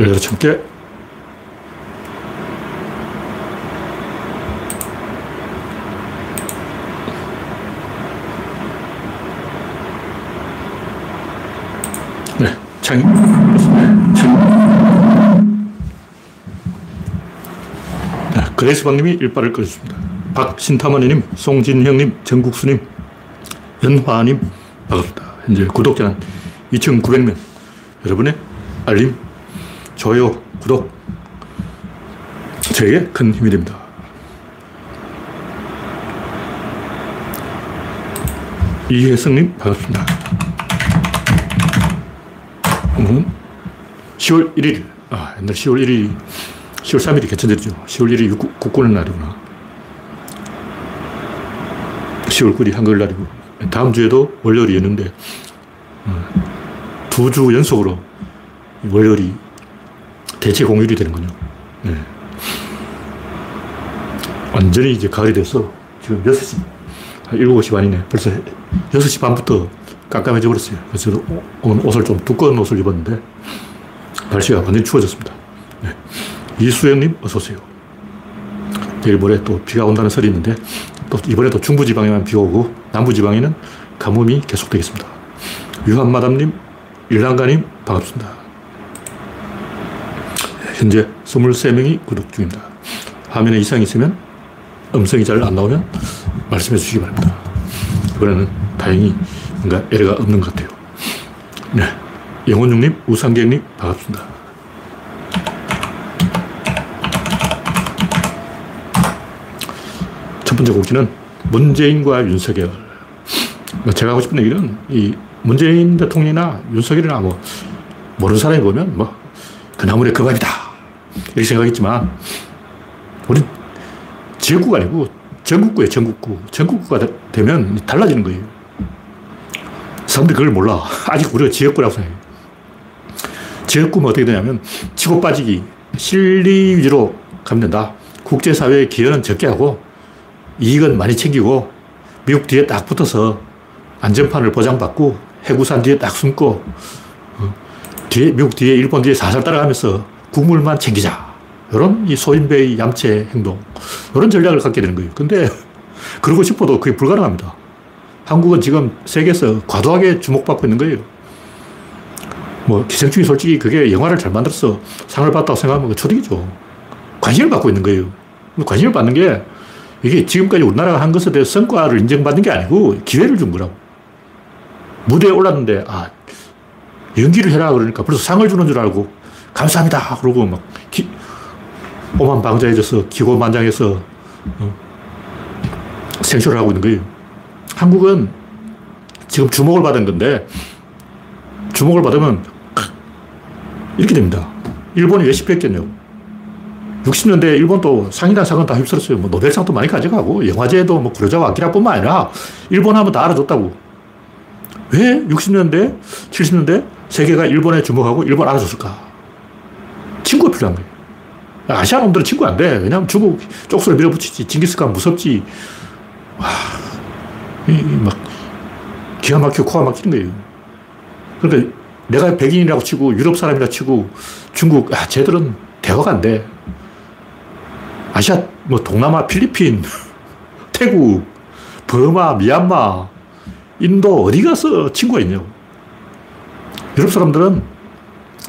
댓글 1000개. 네, 네, 그레이스방님이 일발을 꺼주십니다. 박신타마니님, 송진형님, 정국수님, 연화님, 반갑습니다. 현재 구독자는 2900명. 여러분의 알림, 좋아요, 구독, 저에게 큰 힘이 됩니다. 이혜성님, 반갑습니다. 오늘은 10월 1일, 옛날 10월 1일, 10월 3일이 개천절이죠. 10월 1일이 국군의 날이구나. 10월 9일이 한글날이고, 다음 주에도 월요일이 있는데, 2주 연속으로 월요일이 대체 공휴일이 되는군요. 네. 완전히 이제 가을이 돼서 지금 6시, 7시 반이네. 벌써 6시 반부터 깜깜해져 버렸어요. 그래서 오늘 옷을 좀 두꺼운 옷을 입었는데 날씨가 완전히 추워졌습니다. 네. 이수영님 어서오세요. 내일 모레 또 비가 온다는 설이 있는데 또 이번에도 중부지방에만 비가 오고 남부지방에는 가뭄이 계속되겠습니다. 유한마담님, 일랑가님 반갑습니다. 현재 23명이 구독 중입니다. 화면에 이상이 있으면 음성이 잘 안 나오면 말씀해 주시기 바랍니다. 이번에는 다행히 뭔가 에러가 없는 것 같아요. 네, 영원중님, 우상객님 반갑습니다. 첫 번째 곡기는 문재인과 윤석열. 제가 하고 싶은 얘기는 이 문재인 대통령이나 윤석열이나 뭐 모르는 사람이 보면 뭐 그 나물의 그 밥이다 이렇게 생각했지만 우리 지역구가 아니고 전국구예요. 전국구가 되면 달라지는 거예요. 사람들이 그걸 몰라. 아직 우리가 지역구라고 생각해요. 지역구면 어떻게 되냐면 치고 빠지기, 실리 위주로 가면 된다. 국제사회에 기여는 적게 하고 이익은 많이 챙기고 미국 뒤에 딱 붙어서 안전판을 보장받고 해구산 뒤에 딱 숨고 뒤에 미국 뒤에 일본 뒤에 살살 따라가면서 국물만 챙기자. 이런 이 소인배의 얌체 행동. 이런 전략을 갖게 되는 거예요. 근데 그러고 싶어도 그게 불가능합니다. 한국은 지금 세계에서 과도하게 주목받고 있는 거예요. 뭐 기생충이 솔직히 그게 영화를 잘 만들어서 상을 받았다고 생각하면 그거 초딩이죠. 관심을 받고 있는 거예요. 관심을 받는 게 이게 지금까지 우리나라가 한 것에 대해서 성과를 인정받는 게 아니고 기회를 준 거라고. 무대에 올랐는데 연기를 해라 그러니까 벌써 상을 주는 줄 알고 감사합니다 그러고 막 오만방자해져서 기고만장해서 생쇼를 하고 있는 거예요. 한국은 지금 주목을 받은 건데 주목을 받으면 이렇게 됩니다. 일본이 왜 실패했겠냐고. 60년대 일본도 상이나 상은 다 휩쓸었어요. 뭐 노벨상도 많이 가져가고 영화제도 뭐 구로사와 아키라뿐만 아니라 일본 하면 다 알아줬다고. 왜 60년대, 70년대 세계가 일본에 주목하고 일본 알아줬을까? 친구가 필요한 거예요. 아시아 놈들은 친구 안 돼. 왜냐하면 중국 쪽수를 밀어붙이지. 징기스칸 무섭지. 와, 막 기가 막히고 코가 막히는 거예요. 그러니까 내가 백인이라고 치고 유럽 사람이라 치고 중국, 쟤들은 대화가 안 돼. 아시아, 뭐 동남아, 필리핀, 태국, 버마, 미얀마, 인도 어디 가서 친구가 있냐고. 유럽 사람들은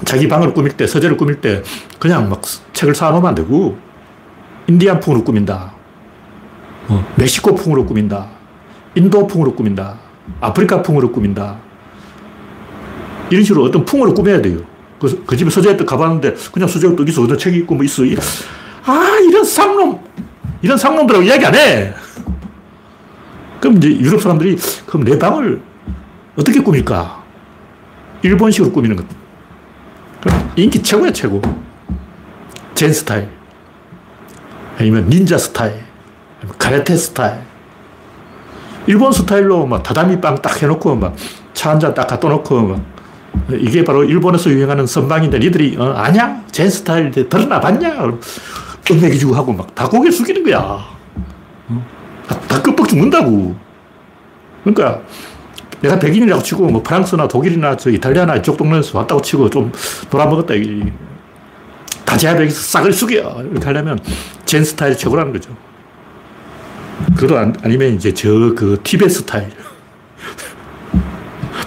자기 방을 꾸밀 때, 서재를 꾸밀 때 그냥 막 책을 사놓으면 안 되고 인디안풍으로 꾸민다. 멕시코풍으로 꾸민다. 인도풍으로 꾸민다. 아프리카풍으로 꾸민다. 이런 식으로 어떤 풍으로 꾸며야 돼요. 그래서 그 집에 서재에 또 가봤는데 그냥 서재가 또 있어. 어떤 책이 있고 뭐 있어. 이런 쌍놈. 이런 쌍놈들하고 이야기 안 해. 그럼 이제 유럽 사람들이 그럼 내 방을 어떻게 꾸밀까? 일본식으로 꾸미는 것. 인기 최고야, 최고. 젠 스타일. 아니면 닌자 스타일. 아니면 카레테 스타일. 일본 스타일로 막 다다미빵 딱 해놓고 막 차 한 잔 딱 갖다 놓고 막 이게 바로 일본에서 유행하는 선방인데 니들이 아냐? 젠 스타일 들어나 봤냐? 음맥이 주고 하고 막 다 고개 숙이는 거야. 다 끄뻑 죽는다고. 그러니까 내가 백인이라고 치고 뭐 프랑스나 독일이나 저 이탈리아나 이쪽 동네에서 왔다고 치고 좀 놀아먹었다. 다져야 되겠어. 싹을 숙여. 이렇게 하려면 젠 스타일 최고라는 거죠. 그것도 아니면 이제 티베 스타일.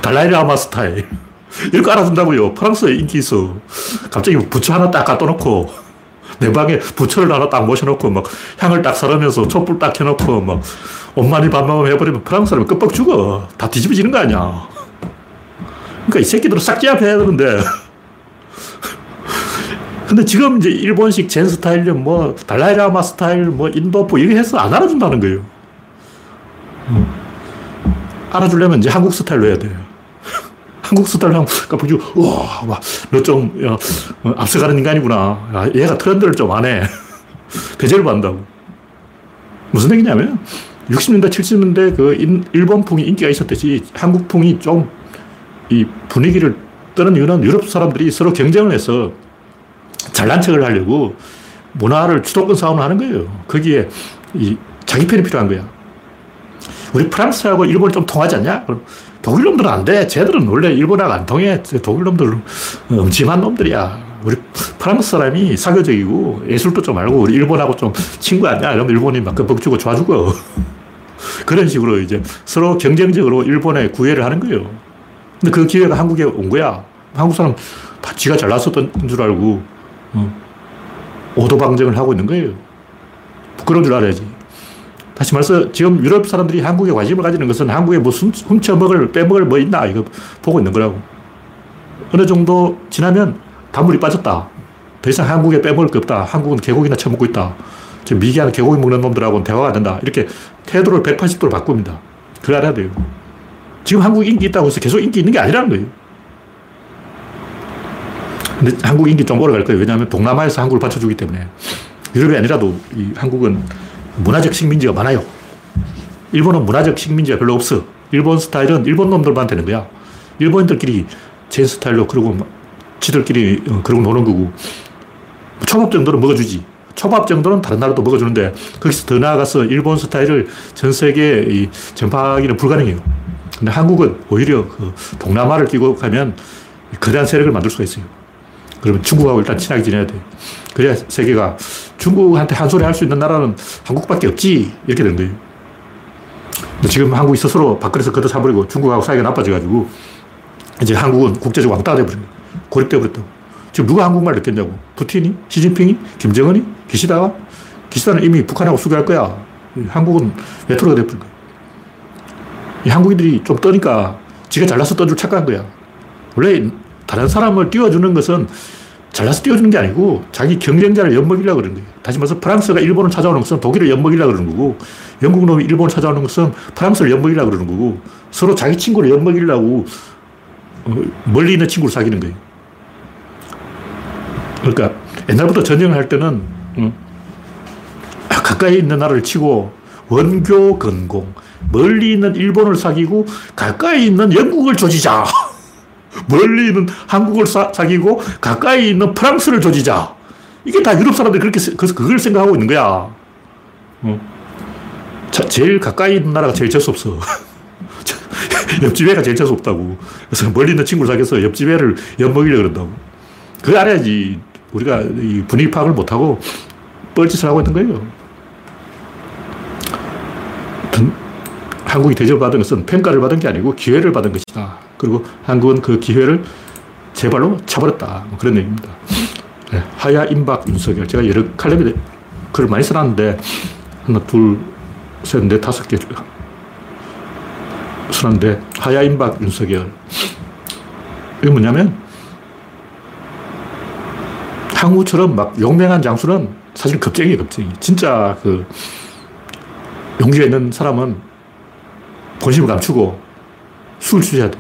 달라이라마 스타일. 이런 거 알아둔다고요. 프랑스에 인기 있어. 갑자기 부처 하나 딱 갖다 놓고, 내 방에 부처를 하나 딱 모셔놓고, 막 향을 딱 사르면서 촛불 딱 켜놓고, 막 엄마니 반만 해버리면 프랑스 사람이 끄뻑 죽어. 다 뒤집어지는 거 아니야. 그러니까 이 새끼들은 싹 제압해야 되는데. 근데 지금 이제 일본식 젠 스타일, 뭐, 달라이라마 스타일, 뭐, 인도포, 이렇게 해서 안 알아준다는 거예요. 알아주려면 이제 한국 스타일로 해야 돼요. 한국 스타일로 하면, 우와, 막, 너 좀, 야, 앞서가는 인간이구나. 야, 얘가 트렌드를 좀 안 해. 배제를 받는다고. 무슨 얘기냐면, 60년대, 70년대 그 일본풍이 인기가 있었듯이 한국풍이 좀 이 분위기를 뜨는 이유는 유럽 사람들이 서로 경쟁을 해서 잘난 척을 하려고 문화를 주도권 싸움을 하는 거예요. 거기에 이 자기 편이 필요한 거야. 우리 프랑스하고 일본이 좀 통하지 않냐? 그럼 독일 놈들은 안 돼. 쟤들은 원래 일본하고 안 통해. 독일 놈들은 엄침한 놈들이야. 우리 프랑스 사람이 사교적이고 예술도 좀 알고 우리 일본하고 좀 친구 아니야? 이러면 일본이 막 벅 주고 좋아 죽어. 그런 식으로 이제 서로 경쟁적으로 일본에 구애를 하는 거예요. 근데 그 기회가 한국에 온 거야. 한국 사람 다 지가 잘났었던 줄 알고 오도방정을 하고 있는 거예요. 부끄러운 줄 알아야지. 다시 말해서 지금 유럽 사람들이 한국에 관심을 가지는 것은 한국에 무슨 훔쳐먹을, 빼먹을 뭐 있나 이거 보고 있는 거라고. 어느 정도 지나면 단물이 빠졌다. 더 이상 한국에 빼먹을 게 없다. 한국은 개고기나 처먹고 있다. 지금 미개한 개고기 먹는 놈들하고는 대화가 안 된다. 이렇게 태도를 180도로 바꿉니다. 그걸 알아야 돼요. 지금 한국 인기 있다고 해서 계속 인기 있는 게 아니라는 거예요. 근데 한국 인기 좀 오래 갈 거예요. 왜냐하면 동남아에서 한국을 받쳐주기 때문에. 유럽이 아니라도 이 한국은 문화적 식민지가 많아요. 일본은 문화적 식민지가 별로 없어. 일본 스타일은 일본 놈들만 되는 거야. 일본인들끼리 제 스타일로 그러고 지들끼리 그러고 노는 거고. 초밥 정도는 먹어주지. 초밥 정도는 다른 나라도 먹어주는데 거기서 더 나아가서 일본 스타일을 전 세계에 전파하기는 불가능해요. 근데 한국은 오히려 그 동남아를 끼고 가면 거대한 세력을 만들 수가 있어요. 그러면 중국하고 일단 친하게 지내야 돼. 그래야 세계가 중국한테 한 소리 할 수 있는 나라는 한국밖에 없지. 이렇게 되는 거예요. 지금 한국이 스스로 밖에서 걷어 차버리고 중국하고 사이가 나빠져가지고 이제 한국은 국제적 왕따가 되어버린 거예요. 고립되어 버렸다고. 지금 누가 한국말 듣겠냐고. 푸틴이? 시진핑이? 김정은이? 기시다가? 기시다는 이미 북한하고 수교할 거야. 한국은 외톨이가 되어버린 거예요. 이 한국인들이 좀 떠니까 지가 잘나서 떠줄 착각한 거야. 원래 다른 사람을 띄워주는 것은 잘나서 띄워주는 게 아니고 자기 경쟁자를 엿먹이려고 그러는 거예요. 다시 말해서 프랑스가 일본을 찾아오는 것은 독일을 엿먹이려고 그러는 거고, 영국 놈이 일본을 찾아오는 것은 프랑스를 엿먹이려고 그러는 거고, 서로 자기 친구를 엿먹이려고 멀리 있는 친구를 사귀는 거예요. 그러니까 옛날부터 전쟁을 할 때는 가까이 있는 나라를 치고 원교 건공, 멀리 있는 일본을 사귀고 가까이 있는 영국을 조지자. 멀리 있는 한국을 사귀고 가까이 있는 프랑스를 조지자. 이게 다 유럽 사람들이 그렇게, 그래서 그걸 생각하고 있는 거야. 제일 가까이 있는 나라가 제일 재수 없어. 옆집 애가 제일 재수 없다고. 그래서 멀리 있는 친구를 사귀어서 옆집 애를 엿먹이려고 그런다고. 그걸 알아야지. 우리가 이 분위기 파악을 못하고 뻘짓을 하고 있는 거예요. 한국이 대접받은 것은 평가를 받은 게 아니고 기회를 받은 것이다. 그리고 한국은 그 기회를 제 발로 차버렸다. 뭐 그런 얘기입니다. 네. 하야, 임박, 윤석열. 제가 여러 칼럼에 글을 많이 써놨는데 하나, 둘, 셋, 넷, 다섯 개 써놨는데 하야, 임박, 윤석열. 이게 뭐냐면 항우처럼 막 용맹한 장수는 사실 겁쟁이에요, 겁쟁이. 진짜 그 용기가 있는 사람은 본심을 감추고 술을 취해야 돼.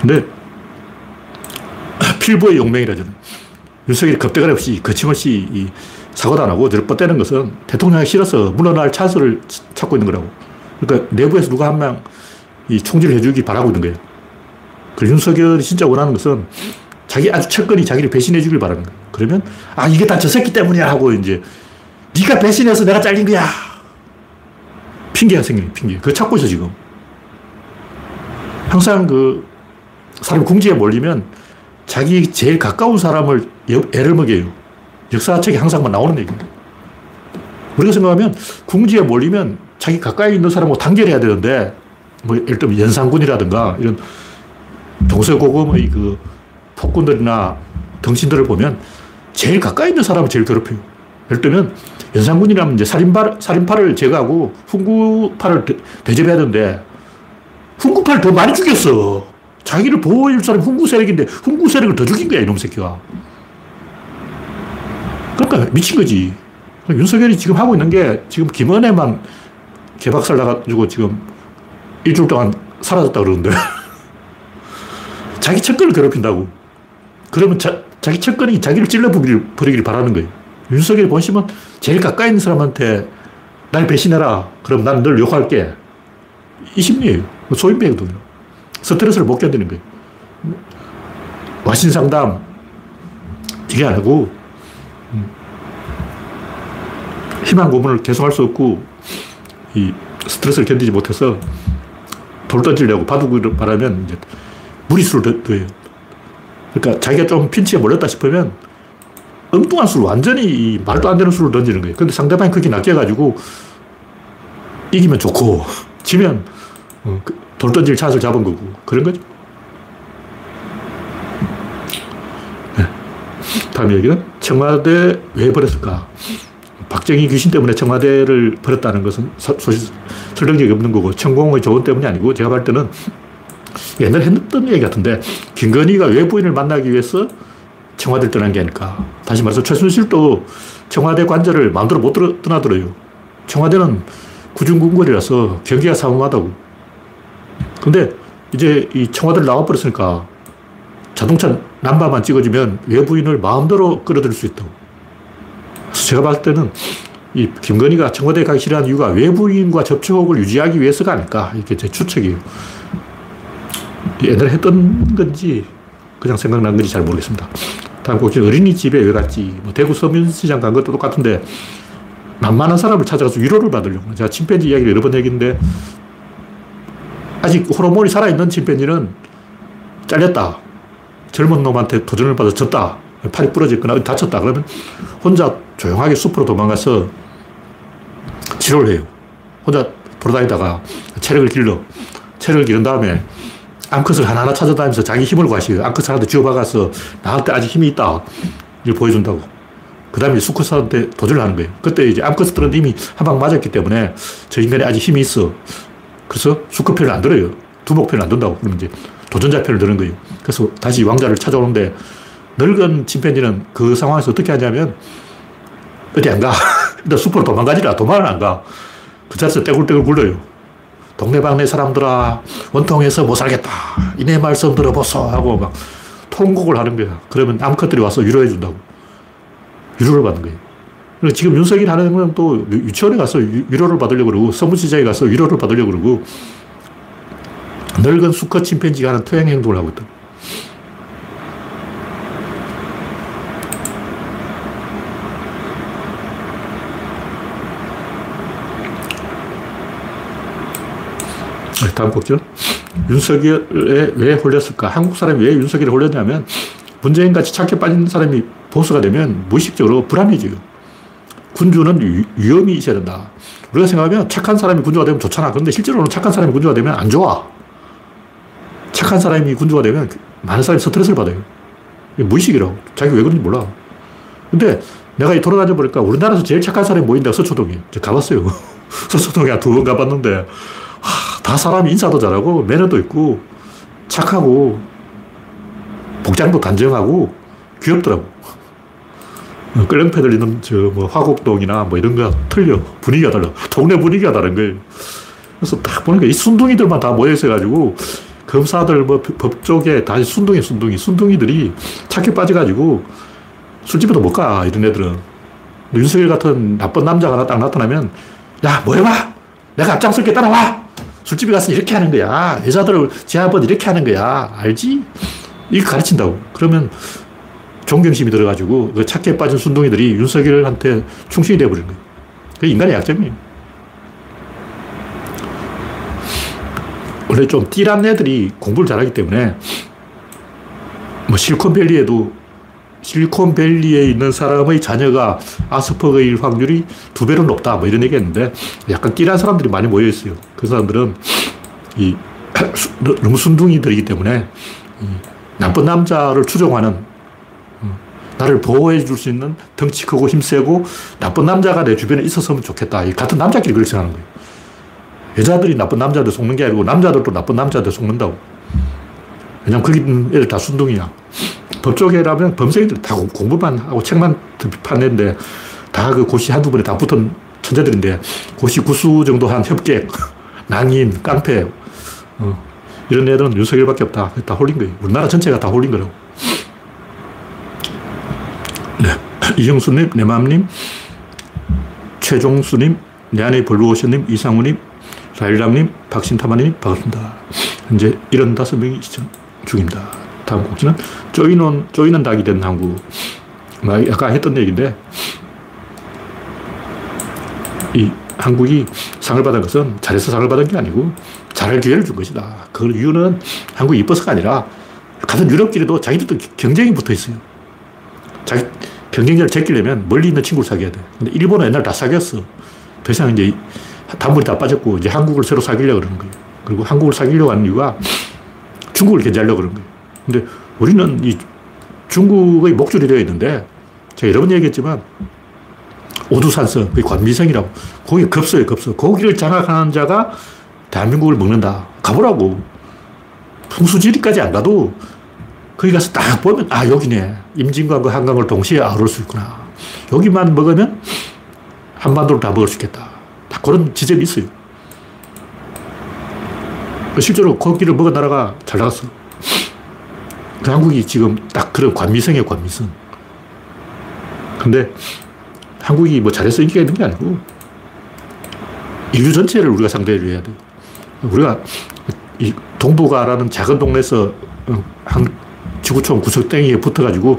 근데 필부의 용맹이라잖아요. 윤석열이 겁대가리 없이 거침없이 이 사고도 안 하고 저를 뻗대는 것은 대통령이 싫어서 물러날 찬스를 찾고 있는 거라고. 그러니까 내부에서 누가 한 명 이 총질을 해주기 바라고 있는 거예요. 그리고 윤석열이 진짜 원하는 것은 자기 아주 철권이 자기를 배신해 주길 바라는 거예요. 그러면 아 이게 다 저 새끼 때문이야 하고 이제 네가 배신해서 내가 잘린 거야. 핑계가 생기네, 핑계. 그거 찾고 있어, 지금. 항상 그, 사람 궁지에 몰리면 자기 제일 가까운 사람을 애를 먹여요. 역사책에 항상 나오는 얘기입니다. 우리가 생각하면 궁지에 몰리면 자기 가까이 있는 사람하고 단결해야 되는데, 뭐 예를 들면 연산군이라든가 이런 동서고금의 그 폭군들이나 덩신들을 보면 제일 가까이 있는 사람을 제일 괴롭혀요. 예를 들면 연산군이라면 이제 살인파를 제거하고 훈구파를 대접해야 되는데 훈구파를 더 많이 죽였어. 자기를 보호해줄 사람이 훈구 세력인데 훈구 세력을 더 죽인 거야, 이놈 새끼가. 그러니까 미친 거지. 윤석열이 지금 하고 있는 게 지금 김은혜만 개박살 나가지고 지금 일주일 동안 사라졌다 그러는데 자기 측근을 괴롭힌다고. 그러면 자기 측근이 자기를 찔러버리길 바라는 거예요. 윤석열 본심은 제일 가까이 있는 사람한테 날 배신해라, 그럼 난 널 욕할게, 이 심리예요. 소인배거든요. 스트레스를 못 견디는 거예요. 와신상담 이게 아니고 희망 고문을 계속할 수 없고 이 스트레스를 견디지 못해서 돌 던지려고 바둑을 바라면 이제 무리수를 더해요. 그러니까 자기가 좀 핀치에 몰렸다 싶으면 엉뚱한 수를, 완전히 말도 안 되는 수를 던지는 거예요. 근데 상대방이 그렇게 낚여가지고 이기면 좋고 지면 돌 던질 찬스를 잡은 거고 그런 거죠. 네. 다음 얘기는 청와대 왜 버렸을까? 박정희 귀신 때문에 청와대를 버렸다는 것은 설득력이 없는 거고 천공의 조언 때문이 아니고, 제가 볼 때는 옛날에 했던 얘기 같은데 김건희가 외부인을 만나기 위해서 청와대를 떠난 게 아닐까. 다시 말해서 최순실도 청와대 관저를 마음대로 못 떠나들어요. 청와대는 구중궁궐이라서 경계가 삼엄하다고. 근데 이제 이 청와대를 나와버렸으니까 자동차 난방만 찍어주면 외부인을 마음대로 끌어들일 수 있다고. 제가 봤을 때는 이 김건희가 청와대에 가기 싫어하는 이유가 외부인과 접촉을 유지하기 위해서가 아닐까, 이렇게 제 추측이에요. 옛날에 했던 건지 그냥 생각난 건지 잘 모르겠습니다. 다음 곡은 어린이집에 왜 갔지? 뭐 대구 서민시장 간 것도 똑같은데 만만한 사람을 찾아가서 위로를 받으려고. 제가 침팬지 이야기를 여러 번 얘기했는데 아직 호르몬이 살아있는 침팬지는 잘렸다, 젊은 놈한테 도전을 받아 졌다, 팔이 부러졌거나 다쳤다 그러면 혼자 조용하게 숲으로 도망가서 치료를 해요. 혼자 돌아다니다가 체력을 길러. 체력을 기른 다음에 암컷을 하나하나 찾아다니면서 자기 힘을 과시해요. 암컷 사람한테 쥐어박아서 나한테 아직 힘이 있다, 이걸 보여준다고. 그 다음에 수컷 사람한테 도전을 하는 거예요. 그때 이제 암컷들은 이미 한 방 맞았기 때문에 저 인간이 아직 힘이 있어, 그래서 수컷 편을 안 들어요. 두목 편을 안 든다고. 그러면 이제 도전자 편을 드는 거예요. 그래서 다시 왕자를 찾아오는데 늙은 침팬지는 그 상황에서 어떻게 하냐면 어디 안 가. 일단 숲으로 도망가지라. 도망을 안 가. 그 자리에서 떼굴떼굴 굴러요. 동네방네 사람들아, 원통해서 못 살겠다, 이내 말씀 들어보소 하고 막 통곡을 하는 거야. 그러면 암컷들이 와서 위로해 준다고. 위로를 받는 거예요. 그리고 지금 윤석열 하는 건 또 유치원에 가서 위로를 받으려고 그러고 서문시장에 가서 위로를 받으려고 그러고 늙은 수컷 침팬지가 하는 퇴행 행동을 하고 있다. 다음 곡죠. 윤석열에 왜 홀렸을까? 한국 사람이 왜 윤석열에 홀렸냐면 문재인같이 착해 빠진 사람이 보수가 되면 무의식적으로 불안해져요. 군주는 위험이 있어야 된다. 우리가 생각하면 착한 사람이 군주가 되면 좋잖아. 그런데 실제로는 착한 사람이 군주가 되면 안 좋아. 착한 사람이 군주가 되면 많은 사람이 스트레스를 받아요. 무의식이라고. 자기 왜 그런지 몰라. 근데 내가 돌아다녀 보니까 우리나라에서 제일 착한 사람이 모인다고 서초동에. 제가 가봤어요. 서초동에 두 번 가봤는데 다 사람이 인사도 잘하고 매너도 있고 착하고 복장도 단정하고 귀엽더라고. 끌렁 패들리는 저 뭐 화곡동이나 뭐 이런 거 틀려. 분위기가 달라. 동네 분위기가 다른 거예요. 그래서 딱 보니까 이 순둥이들만 다 모여 있어가지고 검사들 뭐 법조계 다 순둥이들이 착해 빠져가지고 술집에도 못 가, 이런 애들은. 윤석열 같은 나쁜 남자가 하나 딱 나타나면 야 모여봐, 내가 앞장설게, 따라와. 술집에 가서 이렇게 하는 거야. 여자들을 제압은 이렇게 하는 거야. 알지? 이거 가르친다고. 그러면 존경심이 들어가지고 그 착해 빠진 순둥이들이 윤석열한테 충신이 되어버린 거예요. 그게 인간의 약점이에요. 원래 좀 띠란 애들이 공부를 잘하기 때문에 뭐 실리콘밸리에도 실리콘밸리에 있는 사람의 자녀가 아스퍼거일 확률이 2배로 높다, 뭐 이런 얘기했는데 약간 끼란 사람들이 많이 모여있어요. 그 사람들은 이 너무 순둥이들이기 때문에 나쁜 남자를 추종하는, 나를 보호해 줄 수 있는 덩치 크고 힘세고 나쁜 남자가 내 주변에 있었으면 좋겠다. 같은 남자끼리 그렇게 생각하는 거예요. 여자들이 나쁜 남자한테 속는 게 아니고 남자들도 나쁜 남자한테 속는다고. 왜냐면 거기 있는 애들 다 순둥이야. 법조계라면 범생이들 다 공부만 하고 책만 파는데 다 그 고시 한두 번에 다 붙은 천재들인데 고시 구수 정도 한 협객, 낭인, 깡패 이런 애들은 윤석열밖에 없다. 다 홀린 거예요. 우리나라 전체가 다 홀린 거라고. 네. 이영수님, 내맘님, 최종수님, 내 안의 블루오션님, 이상우님, 라일락님, 박신타마님, 반갑습니다. 현재 75명이 시청 중입니다. 다음 곡지는 쪼이는 닭이 된 한국. 아까 했던 얘기인데, 이 한국이 상을 받은 것은 잘해서 상을 받은 게 아니고 잘할 기회를 준 것이다. 그 이유는 한국이 이뻐서가 아니라 같은 유럽끼리도 자기들도 경쟁이 붙어 있어요. 자기 경쟁자를 제끼려면 멀리 있는 친구를 사귀어야 돼. 근데 일본은 옛날 다 사귀었어. 더 이상 이제 단물이 다 빠졌고 이제 한국을 새로 사귀려고 그러는 거예요. 그리고 한국을 사귀려고 하는 이유가 중국을 견제하려고 그러는 거예요. 근데 우리는 이 중국의 목줄이 되어 있는데, 제가 여러 번 얘기했지만 오두산성, 그 관미성이라고, 거기 급소예요, 급소. 거기를 장악하는 자가 대한민국을 먹는다. 가보라고. 풍수지리까지 안 가도 거기 가서 딱 보면, 아, 여기네. 임진강과 한강을 동시에 아우를 수 있구나. 여기만 먹으면 한반도를 다 먹을 수 있겠다. 딱 그런 지점이 있어요. 실제로 거기를 먹은 나라가 잘 나갔어. 그 한국이 지금 딱 그런 관미성이에요, 관미성. 근데 한국이 뭐 잘해서 인기가 있는 게 아니고 인류 전체를 우리가 상대를 해야 돼요. 우리가 이 동북아라는 작은 동네에서 한 지구촌 구석땡이에 붙어가지고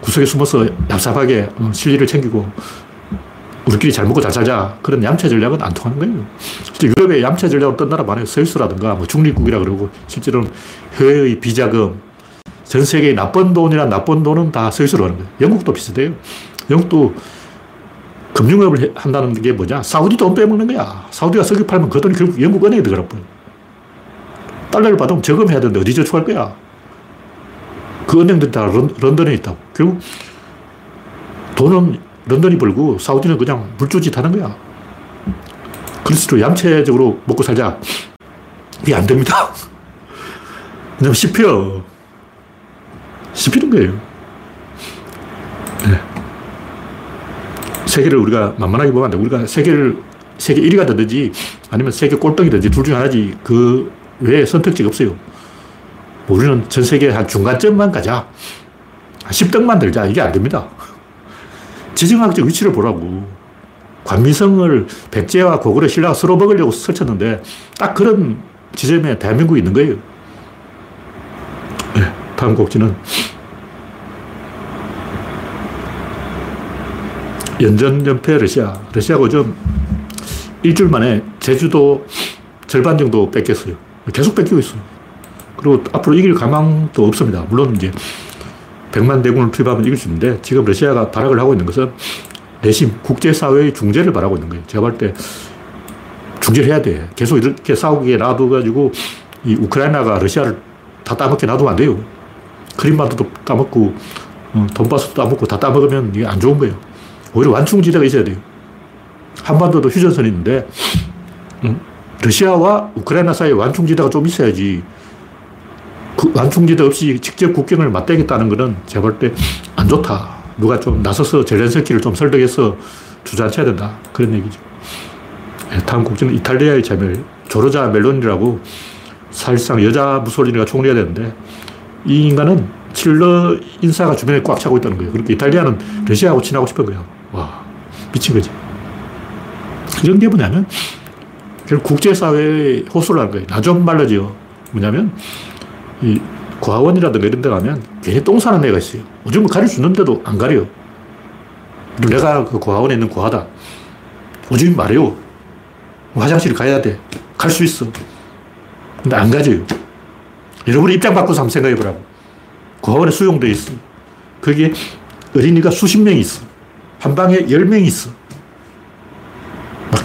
구석에 숨어서 얍삽하게 실리를 챙기고 우리끼리 잘 먹고 잘 살자. 그런 얌체 전략은 안 통하는 거예요. 실제 유럽의 얌체 전략을 떤 나라 많아요. 스위스라든가 뭐 중립국이라 그러고 실제로는 해외의 비자금, 전 세계의 나쁜 돈이나 나쁜 돈은 다 스위스로 가는 거예요. 영국도 비슷해요. 영국도 금융업을 한다는 게 뭐냐? 사우디 돈 빼먹는 거야. 사우디가 석유 팔면 그 돈이 결국 영국 은행에 들어가라고요. 달러를 받으면 저금해야 되는데 어디 저축할 거야? 그 은행들이 다 런던에 있다고. 결국 돈은 런던이 벌고 사우디는 그냥 물주짓 하는 거야. 그래서 얌체적으로 먹고 살자. 이게 안 됩니다. 왜냐면 씹혀. 씹히는 거예요. 네. 세계를 우리가 만만하게 보면 안 돼. 우리가 세계를 세계 1위가 되든지 아니면 세계 꼴등이 되든지 둘 중에 하나지 그 외에 선택지가 없어요. 우리는 전 세계 한 중간쯤만 가자. 10등만 들자. 이게 안 됩니다. 지정학적 위치를 보라고. 관미성을 백제와 고구려 신라가 서로 먹으려고 설쳤는데 딱 그런 지점에 대한민국이 있는 거예요. 네, 다음 곡지는 연전연패 러시아. 러시아가 요즘 일주일 만에 제주도 절반 정도 뺏겼어요. 계속 뺏기고 있어요. 그리고 앞으로 이길 가망도 없습니다. 물론 이제 100만 대군을 투입하면 이길 수 있는데 지금 러시아가 발악을 하고 있는 것은 내심 국제사회의 중재를 바라고 있는 거예요. 제가 볼 때 중재를 해야 돼. 계속 이렇게 싸우게 놔둬가지고 이 우크라이나가 러시아를 다 따먹게 놔두면 안 돼요. 크림반도도 따먹고 돈바스도 따먹고 다 따먹으면 이게 안 좋은 거예요. 오히려 완충지대가 있어야 돼요. 한반도도 휴전선이 있는데 러시아와 우크라이나 사이에 완충지대가 좀 있어야지 그 완충지대 없이 직접 국경을 맞대겠다는 거는 제가 볼 때 안 좋다. 누가 좀 나서서 젤렌스키를 좀 설득해서 주저앉혀야 된다. 그런 얘기죠. 다음 국제는 이탈리아의 자멸, 조르자 멜로니라고 사실상 여자 무솔리니가 총리가 되는데 이 인간은 칠러 인사가 주변에 꽉 차고 있다는 거예요. 그러니까 이탈리아는 러시아하고 친하고 싶은 거예요. 와, 미친 거지. 이런 게 뭐냐면 결국 국제사회에 호소를 하는 거예요. 나 좀 말라지요. 뭐냐면 이 과원이라든가 이런 데 가면 괜히 똥 사는 애가 있어요. 요즘은 가려주는데도 안 가려요. 내가 그 과원에 있는 과하다. 요즘 말해요. 화장실 가야 돼. 갈 수 있어. 근데 안 가져요. 여러분이 입장 바꿔서 한번 생각해보라고. 고아원에 수용되어 있어. 거기에 어린이가 수십 명이 있어. 한 방에 10명이 있어. 막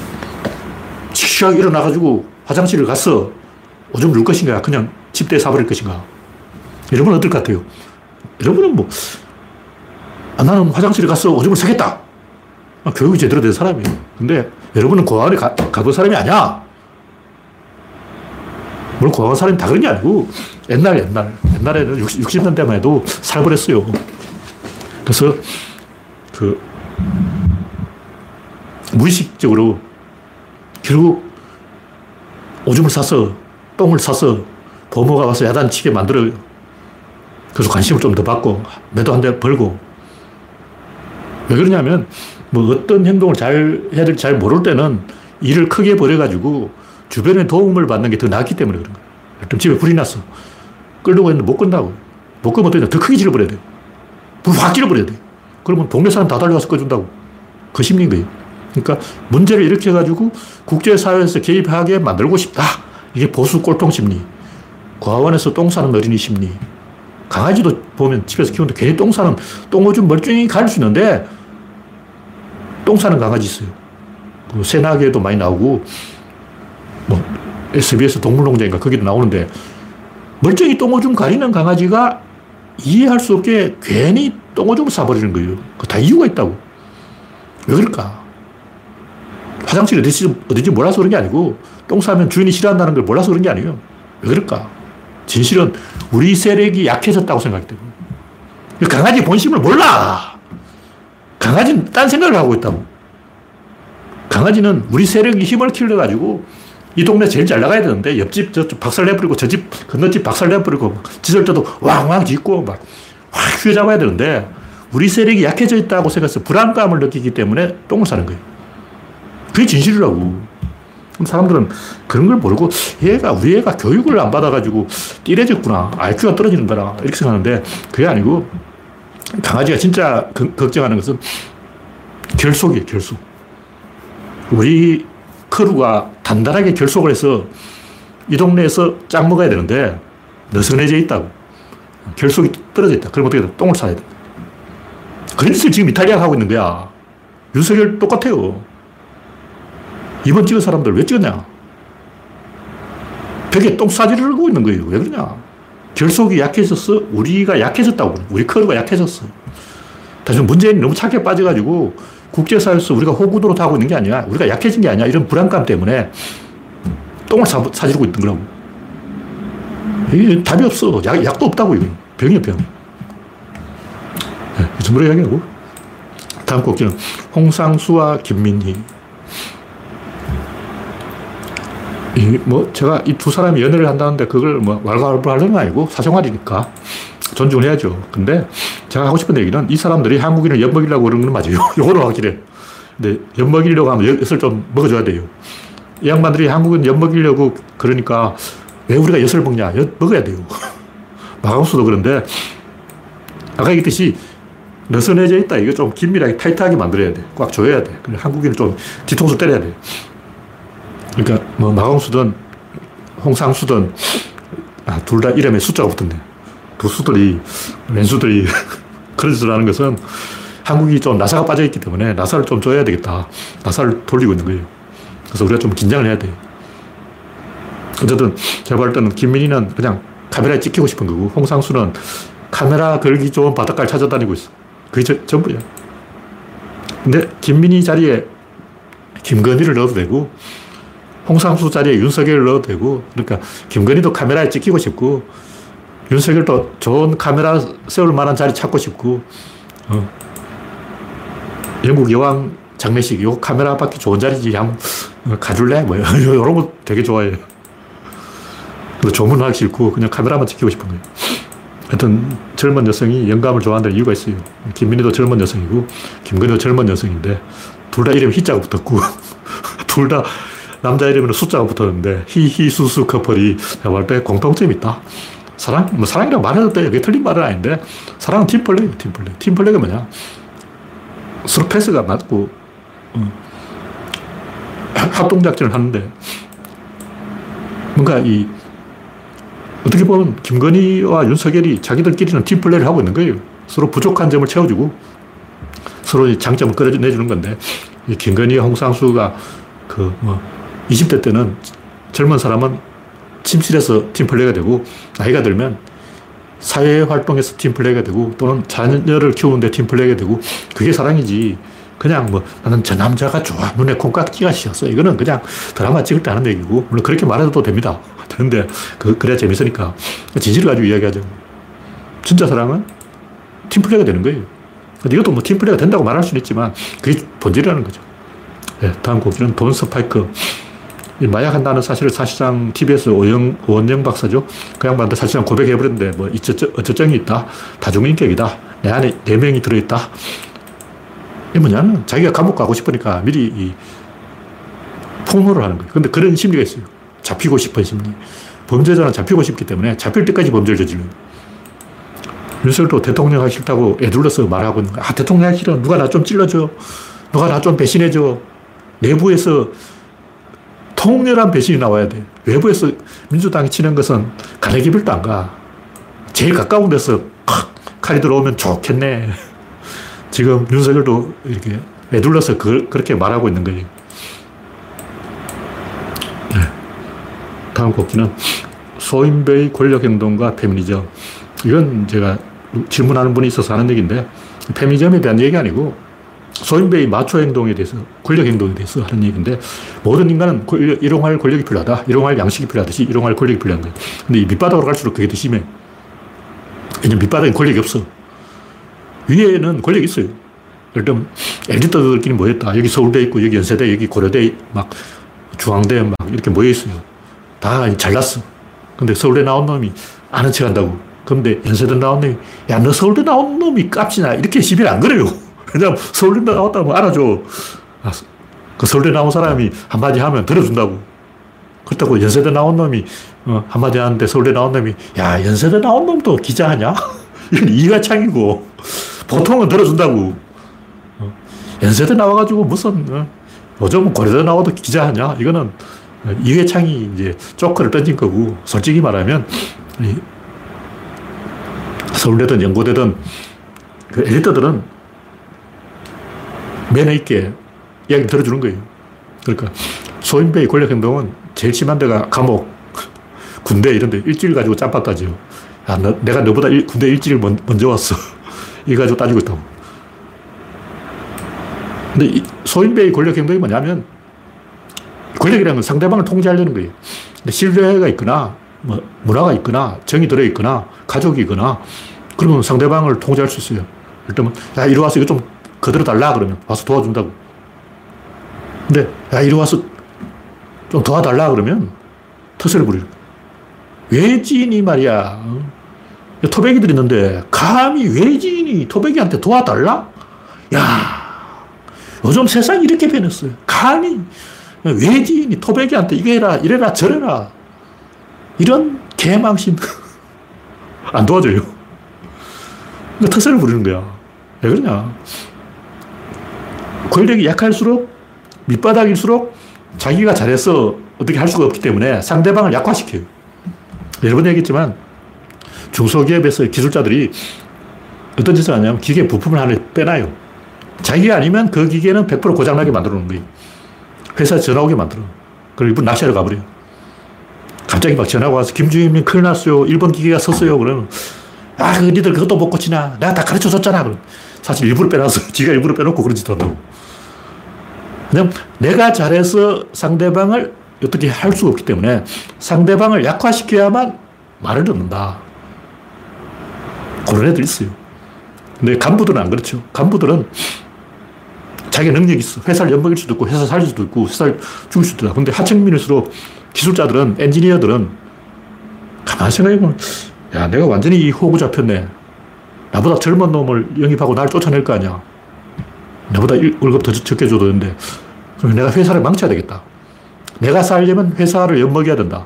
칙샥 일어나가지고 화장실을 갔어. 오줌 눌 것인가? 그냥 집대에 사버릴 것인가? 이런 건 어떨 것 같아요? 이런 거는 뭐, 아, 나는 화장실에 가서 오줌을 사겠다. 아, 교육이 제대로 된 사람이에요. 근데 여러분은 고아원에 가본 사람이 아니야. 물론 고아원 사람이 다 그런 게 아니고, 옛날에는 60년대만 해도 살벌했어요. 그래서, 무의식적으로, 결국, 오줌을 사서, 똥을 사서, 부모가 와서 야단치게 만들어요. 그래서 관심을 좀 더 받고, 매도 한 대 벌고. 왜 그러냐면, 뭐 어떤 행동을 잘 해야 될지 잘 모를 때는 일을 크게 벌여가지고 주변의 도움을 받는 게 더 낫기 때문에 그런 거예요. 일단 집에 불이 났어. 끌려고 했는데 못 끈다고. 못 끄면 어떻게 더 크게 질러버려야 돼요. 불 확 질러버려야 돼요. 그러면 동네 사람 다 달려가서 꺼준다고. 그 심리인 거예요. 그러니까 문제를 일으켜가지고 국제사회에서 개입하게 만들고 싶다. 이게 보수 꼴통 심리. 고아원에서 똥 싸는 어린이 심리. 강아지도 보면 집에서 키우는데 괜히 똥 싸는, 똥 오줌 멀쩡히 가릴 수 있는데 똥 싸는 강아지 있어요. 그 새나개도 많이 나오고, 뭐, SBS 동물농장인가 거기도 나오는데, 멀쩡히 똥 오줌 가리는 강아지가 이해할 수 없게 괜히 똥 오줌을 싸버리는 거예요. 그 다 이유가 있다고. 왜 그럴까? 화장실이 어딘지 몰라서 그런 게 아니고, 똥 싸면 주인이 싫어한다는 걸 몰라서 그런 게 아니에요. 왜 그럴까? 진실은 우리 세력이 약해졌다고 생각이 돼요. 강아지 본심을 몰라! 강아지는 딴 생각을 하고 있다고. 강아지는 우리 세력이 힘을 키워가지고 이 동네 제일 잘 나가야 되는데 옆집 저쪽 박살내버리고 저 집 건너집 박살내버리고 지절 때도 왕왕 짖고 막 확 휘어잡아야 되는데 우리 세력이 약해져 있다고 생각해서 불안감을 느끼기 때문에 똥을 싸는 거예요. 그게 진실이라고. 그럼 사람들은 그런 걸 모르고 얘가 우리 애가 교육을 안 받아가지고 띠레졌구나. IQ가 떨어지는구나. 이렇게 생각하는데 그게 아니고 강아지가 진짜 걱정하는 것은 결속이에요, 결속. 우리 크루가 단단하게 결속을 해서 이 동네에서 짝 먹어야 되는데 느슨해져 있다고. 결속이 떨어져 있다. 그럼 어떻게 똥을 싸야 돼. 그런 짓을 지금 이탈리아가 하고 있는 거야. 윤석열 똑같아요. 이번 찍은 사람들 왜 찍었냐? 벽에 똥 싸지르고 있는 거예요. 왜 그러냐? 결속이 약해졌어. 우리가 약해졌다고. 우리 커브가 약해졌어. 다시 문재인이 너무 착해 빠져가지고 국제사회에서 우리가 호구도로 타고 있는 게 아니야. 우리가 약해진 게 아니야. 이런 불안감 때문에 똥을 사지르고 있는 거라고. 이게 답이 없어. 약도 없다고. 이거. 병이야, 병. 네, 이 정도로 이야기하고. 다음 곡기는 홍상수와 김민희. 뭐, 제가 이 두 사람이 연애를 한다는데 그걸 뭐, 왈가왈부하려는 건 아니고 사생활이니까 존중을 해야죠. 근데 제가 하고 싶은 얘기는 이 사람들이 한국인을 엿먹이려고 그러는 건 맞아요. 요거는 확실해. 근데 엿먹이려고 하면 엿을 좀 먹어줘야 돼요. 이 양반들이 한국인 엿먹이려고 그러니까 왜 우리가 엿을 먹냐? 엿 먹어야 돼요. 마감수도 그런데 아까 얘기했듯이 느슨해져 있다. 이거 좀 긴밀하게 타이트하게 만들어야 돼. 꽉 조여야 돼. 그리고 한국인을 좀 뒤통수 때려야 돼. 그러니까 뭐 마홍수든 홍상수든 둘 다 이름에 숫자가 붙던데 두 수들이 왼수들이 그런 짓을 하는 것은 한국이 좀 나사가 빠져있기 때문에 나사를 좀 줘야 되겠다. 나사를 돌리고 있는 거예요. 그래서 우리가 좀 긴장을 해야 돼요. 어쨌든 제가 볼 때는 김민희는 그냥 카메라에 찍히고 싶은 거고 홍상수는 카메라 걸기 좋은 바닷가를 찾아다니고 있어. 그게 전부야. 근데 김민희 자리에 김건희를 넣어도 되고 홍상수 자리에 윤석열을 넣어도 되고, 그러니까 김건희도 카메라에 찍히고 싶고, 윤석열도 좋은 카메라 세울 만한 자리 찾고 싶고, 영국 여왕 장례식, 요 카메라 밖에 좋은 자리지, 한번 가줄래? 뭐, 이런 거 되게 좋아해요. 조문하기 싫고, 그냥 카메라만 찍히고 싶은 거예요. 하여튼, 젊은 여성이 영감을 좋아하는 이유가 있어요. 김민희도 젊은 여성이고, 김건희도 젊은 여성인데, 둘 다 이름 희자가 붙었고, 둘 다 남자 이름에는 숫자가 붙었는데 히히수수 커플이 내가 볼 때 공통점이 있다. 사랑? 뭐 사랑이라고 말해도 돼. 그게 틀린 말은 아닌데 사랑은 팀플레이예요. 팀플레이. 팀플레이가 뭐냐? 서로 패스가 맞고 합동작전을 하는데 뭔가 이 어떻게 보면 김건희와 윤석열이 자기들끼리는 팀플레이를 하고 있는 거예요. 서로 부족한 점을 채워주고 서로의 장점을 끌어내주는 건데, 이 김건희와 홍상수가 20대 때는 젊은 사람은 침실에서 팀플레이가 되고, 나이가 들면 사회활동에서 팀플레이가 되고, 또는 자녀를 키우는데 팀플레이가 되고, 그게 사랑이지. 그냥 나는 저 남자가 좋아, 눈에 콩깍지가 씌었어, 이거는 그냥 드라마 찍을 때 하는 얘기고, 물론 그렇게 말해도 됩니다. 그런데 그래야 재밌으니까 진실을 가지고 이야기하죠. 진짜 사랑은 팀플레이가 되는 거예요. 이것도 팀플레이가 된다고 말할 수는 있지만 그게 본질이라는 거죠. 네, 다음 곡지는 돈 스파이크. 이 마약한다는 사실을 사실상 TV에서 오원영 박사죠. 그 양반도 사실상 고백해버렸는데 어쩌정이 있다, 다중인격이다, 내 안에 4명이 들어있다. 이게 뭐냐면 자기가 감옥 가고 싶으니까 미리 폭로를 하는 거예요. 그런데 그런 심리가 있어요. 잡히고 싶은 심리. 범죄자는 잡히고 싶기 때문에 잡힐 때까지 범죄를 저지르는 거예요. 윤석열도 대통령 하기 싫다고 애둘러서 말하고 있는 거야. 아, 대통령 하기 싫어. 누가 나 좀 찔러줘. 누가 나 좀 배신해줘. 내부에서 통렬한 배신이 나와야 돼. 외부에서 민주당이 치는 것은 가래기별도 안 가. 제일 가까운 데서 칼이 들어오면 좋겠네. 지금 윤석열도 이렇게 애둘러서 그렇게 말하고 있는 거예요. 네. 다음 곡기는 소인배의 권력행동과 페미니즘. 이건 제가 질문하는 분이 있어서 하는 얘기인데, 페미니즘에 대한 얘기 아니고 소인배의 마초 행동에 대해서, 권력 행동에 대해서 하는 얘기인데, 모든 인간은 일용할 권력이 필요하다, 일용할 양식이 필요하듯이 일용할 권력이 필요한 거예요. 근데 이 밑바닥으로 갈수록 그게 더 심해. 왜냐면 밑바닥엔 권력이 없어. 위에는 권력이 있어요. 예를 들면 엘리트들끼리 모였다. 여기 서울대 있고, 여기 연세대, 여기 고려대, 막 중앙대, 막 이렇게 모여 있어요. 다 잘났어. 근데 서울대 나온 놈이 아는 척 한다고. 근데 연세대 나온 놈이, 야, 너 서울대 나온 놈이 깝지나, 이렇게 시비를 안 걸어요. 왜냐면 서울대 나왔다면 알아줘. 그 서울대 나온 사람이 한마디 하면 들어준다고. 그렇다고 연세대 나온 놈이 한마디 하는데, 서울대 나온 놈이, 야, 연세대 나온 놈도 기자하냐? 이건 이가창이고, 보통은 들어준다고. 연세대 나와가지고 무슨, 요즘은 고려대 나와도 기자하냐? 이거는 이회창이 이제 조커를 던진 거고, 솔직히 말하면, 서울대든 연고대든 그 엘리트들은 매너 있게 이야기 들어주는 거예요. 그러니까 소인배의 권력행동은 제일 심한 데가 감옥, 군대 이런 데 일주일 가지고 짬밥 따지요. 야, 내가 너보다 군대 일주일 먼저 왔어. 이거 가지고 따지고 있다고. 근데 이 소인배의 권력행동이 뭐냐면, 권력이라는 건 상대방을 통제하려는 거예요. 근데 신뢰가 있거나 문화가 있거나 정이 들어있거나 가족이거나 그러면 상대방을 통제할 수 있어요. 일단 야, 이리 와서 이거 좀 거들어 달라 그러면 와서 도와준다고. 근데 야, 이리 와서 좀 도와달라 그러면 터세를 부리는 거예요. 외지인이 말이야, 토백이들 있는데 감히 외지인이 토백이한테 도와달라? 야, 요즘 세상이 이렇게 변했어요. 감히 외지인이 토백이한테 이거 해라, 이래라, 저래라, 이런 개망신. 안 도와줘요. 그러니까 터세를 부리는 거야. 왜 그러냐. 권력이 약할수록, 밑바닥일수록 자기가 잘해서 어떻게 할 수가 없기 때문에 상대방을 약화시켜요. 여러 번 얘기했지만 중소기업에서의 기술자들이 어떤 짓을 하냐면 기계 부품을 하나 빼놔요. 자기가 아니면 그 기계는 100% 고장나게 만들어 놓은 거예요. 회사에 전화 오게 만들어. 그리고 이분 낚시하러 가버려요. 갑자기 막 전화가 와서, 김주임님 큰일 났어요, 일본 기계가 섰어요. 그러면, 아, 니들 그것도 못 고치나, 내가 다 가르쳐 줬잖아. 그럼 사실 일부러 빼놨어. 지가 일부러 빼놓고 그런 짓도 한다고. 그냥 내가 잘해서 상대방을 어떻게 할 수가 없기 때문에 상대방을 약화시켜야만 말을 듣는다. 그런 애들 있어요. 근데 간부들은 안 그렇죠. 간부들은 자기 능력이 있어. 회사를 엿먹일 수도 있고, 회사 살릴 수도 있고, 회사를 죽일 수도 있다. 근데 하층민일수록 기술자들은, 엔지니어들은 가만히 생각해보면, 야, 내가 완전히 호구 잡혔네. 나보다 젊은 놈을 영입하고 날 쫓아낼 거 아니야. 나보다 월급 더 적게 줘도 되는데, 그럼 내가 회사를 망쳐야 되겠다. 내가 살려면 회사를 엿먹여야 된다.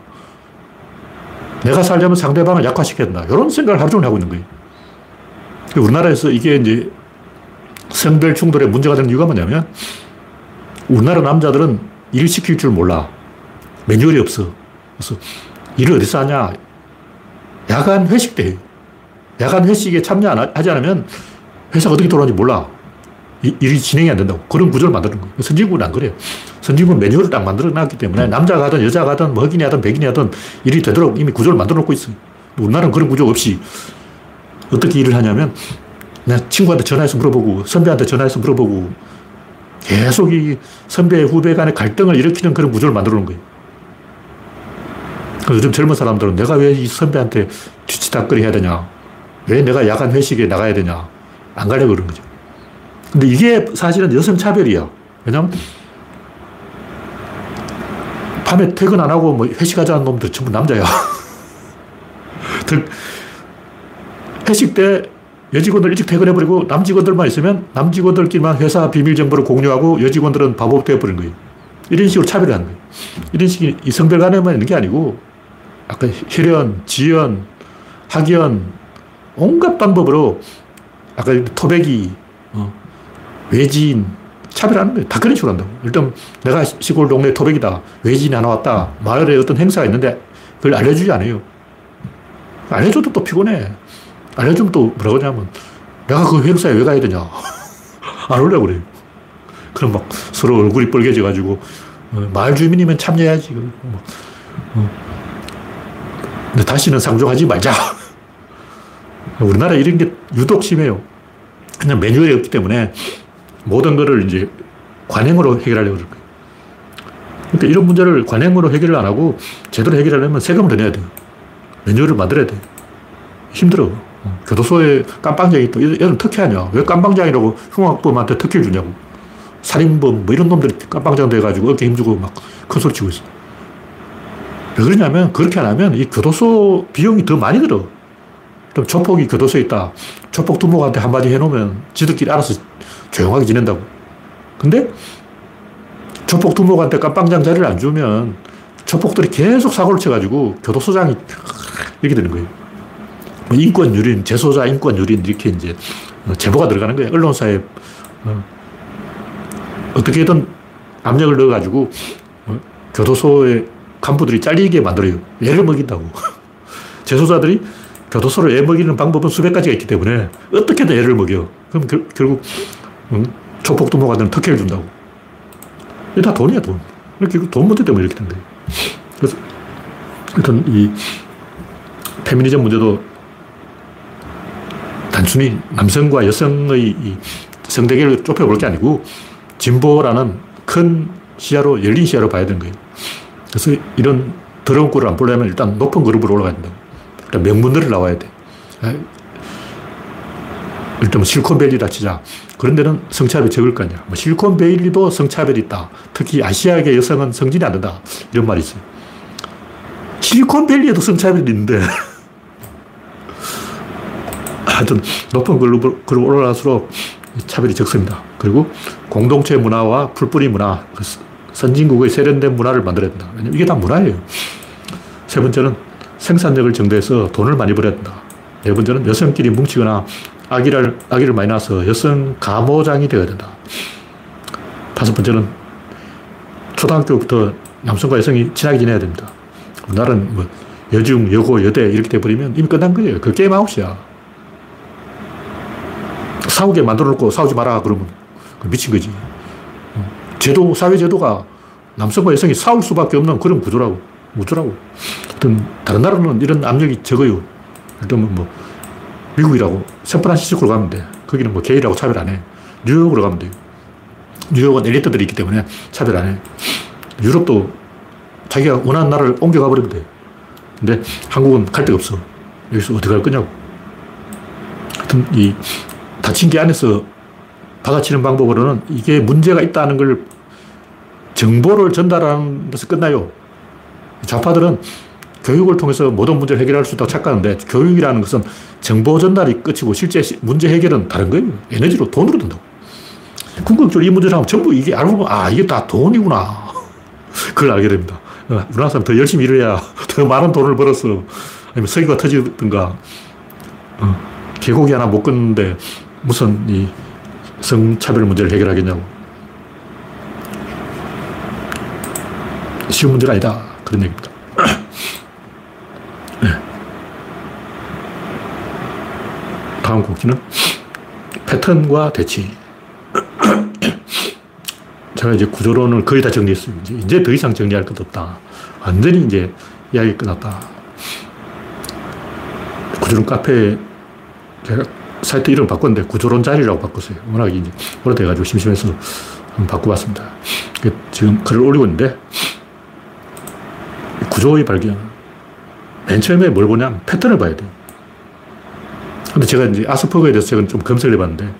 내가 살려면 상대방을 약화시켜야 된다. 이런 생각을 하루 종일 하고 있는 거예요. 우리나라에서 이게 이제 성별 충돌에 문제가 되는 이유가 뭐냐면, 우리나라 남자들은 일 시킬 줄 몰라. 매뉴얼이 없어. 그래서 일을 어디서 하냐? 야간 회식 때. 야간 회식에 참여하지 않으면 회사가 어떻게 돌아오는지 몰라. 일이 진행이 안 된다고. 그런 구조를 만드는 거예요. 선진국은 안 그래요. 선진국은 매뉴얼을 딱 만들어놨기 때문에 남자가 하든 여자가 하든 뭐 흑인이 하든 백인이 하든 일이 되도록 이미 구조를 만들어놓고 있어요. 우리나라는 그런 구조 없이 어떻게 일을 하냐면 그냥 친구한테 전화해서 물어보고 선배한테 전화해서 물어보고 계속 이 선배 후배 간의 갈등을 일으키는 그런 구조를 만들어놓은 거예요. 그래서 요즘 젊은 사람들은 내가 왜 이 선배한테 뒤치다거리 해야 되냐, 왜 내가 야간 회식에 나가야 되냐, 안 가려고 그런 거죠. 근데 이게 사실은 여성차별이야. 왜냐면 밤에 퇴근 안 하고 뭐 회식하자는 놈들 전부 남자야. 회식 때 여직원들 일찍 퇴근해버리고 남직원들만 있으면 남직원들끼리만 회사 비밀 정보를 공유하고 여직원들은 바보 되어버린 거예요. 이런 식으로 차별을 하는 거예요. 이런 식이 이성별 간에만 있는 게 아니고 아까 혈연, 지연, 학연 온갖 방법으로 아까 토백이, 외지인 차별하는 거예요. 다 그런 식으로 한다고. 일단 내가 시골 동네 토백이다, 외지인이 하나 왔다, 마을에 어떤 행사가 있는데 그걸 알려주지 않아요. 알려줘도 또 피곤해. 알려주면 또 뭐라고 하냐면 내가 그 행사에 왜 가야 되냐, 안 오려고 그래요. 그럼 막 서로 얼굴이 빨개져가지고 마을 주민이면 참여해야지. 근데 다시는 상종하지 말자. 우리나라 이런 게 유독 심해요. 그냥 매뉴얼이 없기 때문에 모든 거를 이제 관행으로 해결하려고 그럴 거예요. 그러니까 이런 문제를 관행으로 해결을 안 하고 제대로 해결하려면 세금을 더 내야 돼요. 매뉴얼을 만들어야 돼요. 힘들어. 교도소에 깜방장이 또, 얘는 특혜하냐. 왜 깜방장이라고 흉악범한테 특혜를 주냐고. 살인범, 뭐 이런 놈들이 깜방장 돼가지고 어깨 힘주고 막 큰 소리 치고 있어. 왜 그러냐면, 그렇게 안 하면 이 교도소 비용이 더 많이 들어. 그럼 조폭이 교도소에 있다, 조폭 두목한테 한마디 해놓으면 지들끼리 알아서 조용하게 지낸다고. 근데 조폭 두목한테 깜빵장 자리를 안 주면 조폭들이 계속 사고를 쳐가지고 교도소장이 이렇게 되는 거예요. 인권 유린, 재소자 인권 유린, 이렇게 이제 제보가 들어가는 거예요. 언론사에 어떻게든 압력을 넣어가지고 교도소의 간부들이 잘리게 만들어요. 애를 먹인다고. 재소자들이 교도소를 애 먹이는 방법은 수백 가지가 있기 때문에 어떻게든 애를 먹여. 그럼 결국 조폭두목한테는 특혜를 준다고. 이게 다 돈이야, 돈. 결국 돈 문제 때문에 이렇게 된 거예요. 그래서 일단 이 페미니즘 문제도 단순히 남성과 여성의 이 성대결을 좁혀볼 게 아니고 진보라는 큰 시야로, 열린 시야로 봐야 되는 거예요. 그래서 이런 더러운 꼴을 안 보려면 일단 높은 그룹으로 올라가야 된다고. 명분들을 나와야 돼. 일단 실리콘밸리라 치자. 그런 데는 성차별이 적을 거 아니야. 실리콘밸리도 성차별이 있다. 특히 아시아계 여성은 성진이 안 된다, 이런 말이 있어요. 실리콘밸리에도 성차별이 있는데. 하여튼 높은 그룹 올라갈수록 차별이 적습니다. 그리고 공동체 문화와 풀뿌리 문화, 선진국의 세련된 문화를 만들어야 된다. 왜냐면 이게 다 문화예요. 세 번째는 생산력을 증대해서 돈을 많이 벌어야 된다. 네 번째는 여성끼리 뭉치거나 아기를 많이 낳아서 여성 가모장이 되어야 된다. 다섯 번째는 초등학교부터 남성과 여성이 친하게 지내야 됩니다. 우리나라는 뭐 여중, 여고, 여대 이렇게 돼버리면 이미 끝난 거예요. 그 게임 아웃이야. 싸우게 만들어놓고 싸우지 마라 그러면 미친 거지. 제도, 사회제도가 남성과 여성이 싸울 수밖에 없는 그런 구조라고. 무조라고. 어떤 다른 나라는 이런 압력이 적어요. 일단 뭐 미국이라고 샌프란시스코로 가면 돼. 거기는 뭐 게이라고 차별 안 해. 뉴욕으로 가면 돼요. 뉴욕은 엘리트들이 있기 때문에 차별 안 해. 유럽도 자기가 원하는 나라를 옮겨가 버리면 돼. 근데 한국은 갈 데가 없어. 여기서 어떻게 갈 거냐고. 하여튼 이 닫힌 게 안에서 받아치는 방법으로는 이게 문제가 있다는 걸 정보를 전달하는 데서 끝나요. 좌파들은 교육을 통해서 모든 문제를 해결할 수 있다고 착각하는데 교육이라는 것은 정보 전달이 끝이고 실제 문제 해결은 다른 거예요. 에너지로, 돈으로 된다고. 궁극적으로 이 문제를 하면 전부 이게 알고 보면 아, 이게 다 돈이구나. 그걸 알게 됩니다. 우리나라 사람 더 열심히 일해야 더 많은 돈을 벌어서 아니면 서기가 터지든가 개고기 하나 못 끊는데 무슨 이 성차별 문제를 해결하겠냐고. 쉬운 문제가 아니다, 그런 얘기입니다. 네. 다음 곡지는 패턴과 대치. 제가 이제 구조론을 거의 다 정리했습니다. 이제 더 이상 정리할 것도 없다. 완전히 이제 이야기 끝났다. 구조론 카페에 제가 사이트 이름 바꿨는데 구조론 자리라고 바꿨어요. 워낙 이제 오래돼가지고 심심해서 한번 바꿔봤습니다. 지금 글을 올리고 있는데 구조의 발견. 맨 처음에 뭘 보냐면 패턴을 봐야 돼요. 근데 제가 이제 아스퍼거에 대해서 제가 좀 검색을 해봤는데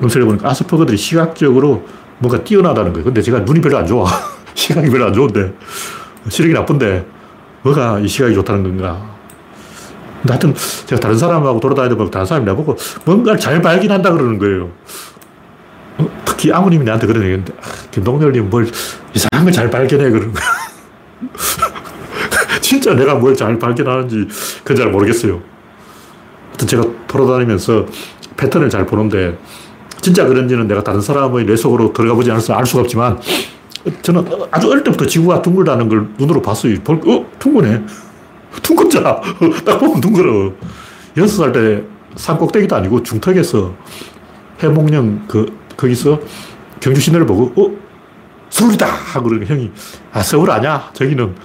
검색해보니까 아스퍼거들이 시각적으로 뭔가 뛰어나다는 거예요. 근데 제가 눈이 별로 안 좋아. 시각이 별로 안 좋은데 시력이 나쁜데 뭐가 이 시각이 좋다는 건가. 근데 하여튼 제가 다른 사람하고 돌아다니다 보고 다른 사람이 나보고 뭔가를 잘 발견한다 그러는 거예요. 특히 아버님이 나한테 그런 얘기인데 김동렬님 뭘 이상한 걸 잘 발견해 그러는 거야. 진짜 내가 뭘 잘 발견하는지 그건 잘 모르겠어요. 하여튼 제가 돌아다니면서 패턴을 잘 보는데 진짜 그런지는 내가 다른 사람의 뇌 속으로 들어가 보지 않아서 알 수가 없지만 저는 아주 어릴 때부터 지구가 둥글다는 걸 눈으로 봤어요. 둥그네. 둥근자. 딱 보면 둥그러. 6살 때 산 꼭대기도 아니고 중턱에서 해몽령 거기서 경주 시내를 보고 서울이다 하고 그러는 형이 아 서울 아냐? 저기는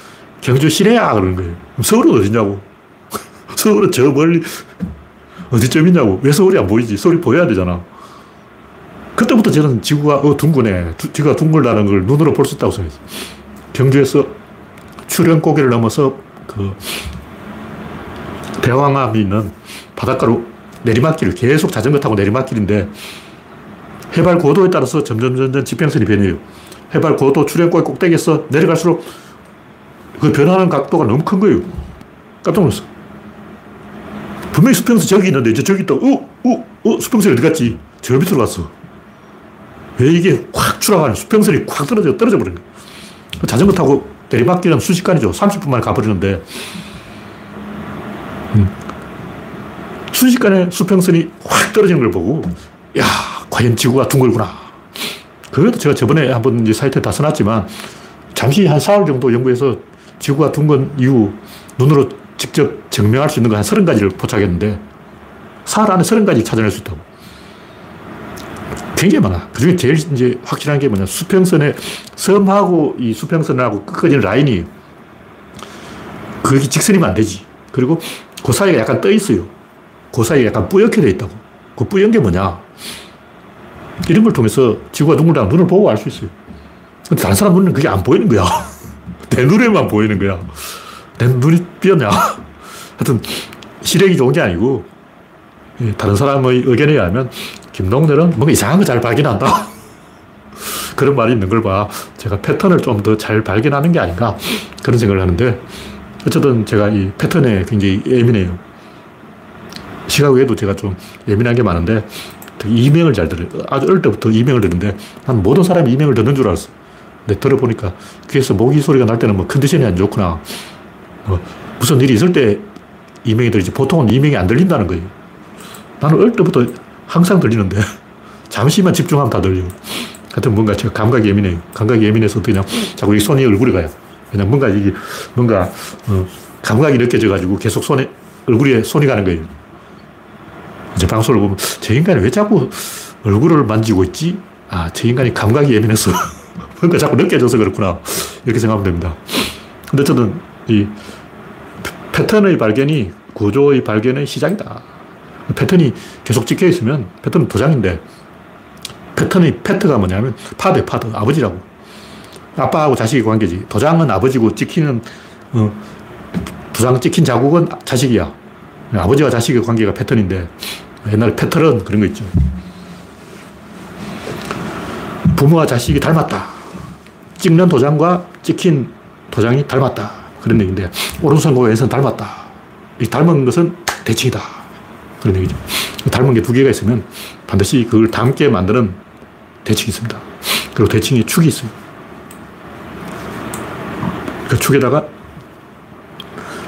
경주 시내야 그러는 거예요. 그럼 서울은 어디냐고. 서울은 저 멀리 어디쯤 있냐고. 왜 서울이 안 보이지? 서울이 보여야 되잖아. 그때부터 저는 지구가 둥그네. 지구가 둥글다는 걸 눈으로 볼 수 있다고 생각했어요. 경주에서 출현 고개를 넘어서 그 대왕암이 있는 바닷가로 내리막길, 계속 자전거 타고 내리막길인데 해발 고도에 따라서 점점 지평선이 변해요. 해발 고도 출현 고개 꼭대기에서 내려갈수록 그 변하는 각도가 너무 큰 거예요. 깜짝 놀랐어. 분명히 수평선 저기 있는데 이제 저기 있다고 수평선이 어디 갔지? 저 밑으로 갔어. 왜 이게 확 추락하냐. 수평선이 확 떨어져 버린 거야. 자전거 타고 내리막길은 순식간이죠. 30분 만에 가버리는데. 순식간에 수평선이 확 떨어지는 걸 보고, 야, 과연 지구가 둥글구나. 그것도 제가 저번에 한번 사이트에 다 써놨지만, 잠시 한 4월 정도 연구해서 지구가 둥근 이후 눈으로 직접 증명할 수 있는 거 한 30가지를 포착했는데, 사흘 안에 30가지 찾아낼 수 있다고. 굉장히 많아. 그 중에 제일 이제 확실한 게 뭐냐. 수평선의 섬하고 이 수평선하고 끝까지는 라인이 그게 직선이면 안 되지. 그리고 그 사이가 약간 떠 있어요. 그 사이가 약간 뿌옇게 돼 있다고. 그 뿌연 게 뭐냐. 이런 걸 통해서 지구가 둥글다는 눈을 보고 알 수 있어요. 근데 다른 사람 눈은 그게 안 보이는 거야. 내 눈에만 보이는 거야. 내 눈이 삐었냐. 하여튼 시력이 좋은 게 아니고 다른 사람의 의견에 의하면 김동렬은 뭔가 이상한 거 잘 발견한다. 그런 말이 있는 걸 봐. 제가 패턴을 좀 더 잘 발견하는 게 아닌가 그런 생각을 하는데 어쨌든 제가 이 패턴에 굉장히 예민해요. 시각 외에도 제가 좀 예민한 게 많은데 이명을 잘 들어요. 아주 어릴 때부터 이명을 듣는데 난 모든 사람이 이명을 듣는 줄 알았어. 근데 들어보니까 귀에서 모기 소리가 날 때는 뭐 컨디션이 안 좋구나. 무슨 일이 있을 때 이명이 들리지 보통은 이명이 안 들린다는 거예요. 나는 어릴 때부터 항상 들리는데 잠시만 집중하면 다 들려요. 하여튼 뭔가 제가 감각이 예민해요. 감각이 예민해서 그냥 자꾸 이 손이 얼굴에 가요. 그냥 뭔가 이게 뭔가 감각이 느껴져가지고 계속 손에 얼굴에 손이 가는 거예요. 이제 방송을 보면 저 인간이 왜 자꾸 얼굴을 만지고 있지? 아, 저 인간이 감각이 예민해서 뭔가 자꾸 느껴져서 그렇구나 이렇게 생각하면 됩니다. 근데 어쨌든 이 패턴의 발견이 구조의 발견의 시작이다. 패턴이 계속 찍혀 있으면 패턴은 도장인데 패턴의 패트가 뭐냐면 파드 아버지라고. 아빠하고 자식의 관계지. 도장은 아버지고 찍히는 도장 찍힌 자국은 자식이야. 아버지와 자식의 관계가 패턴인데 옛날에 패턴은 그런 거 있죠. 부모와 자식이 닮았다. 찍는 도장과 찍힌 도장이 닮았다. 그런 얘기인데 오른손과 왼손 닮았다. 이 닮은 것은 대칭이다. 그런 얘기죠. 닮은 게 두 개가 있으면 반드시 그걸 닮게 만드는 대칭이 있습니다. 그리고 대칭이 축이 있어요. 그 축에다가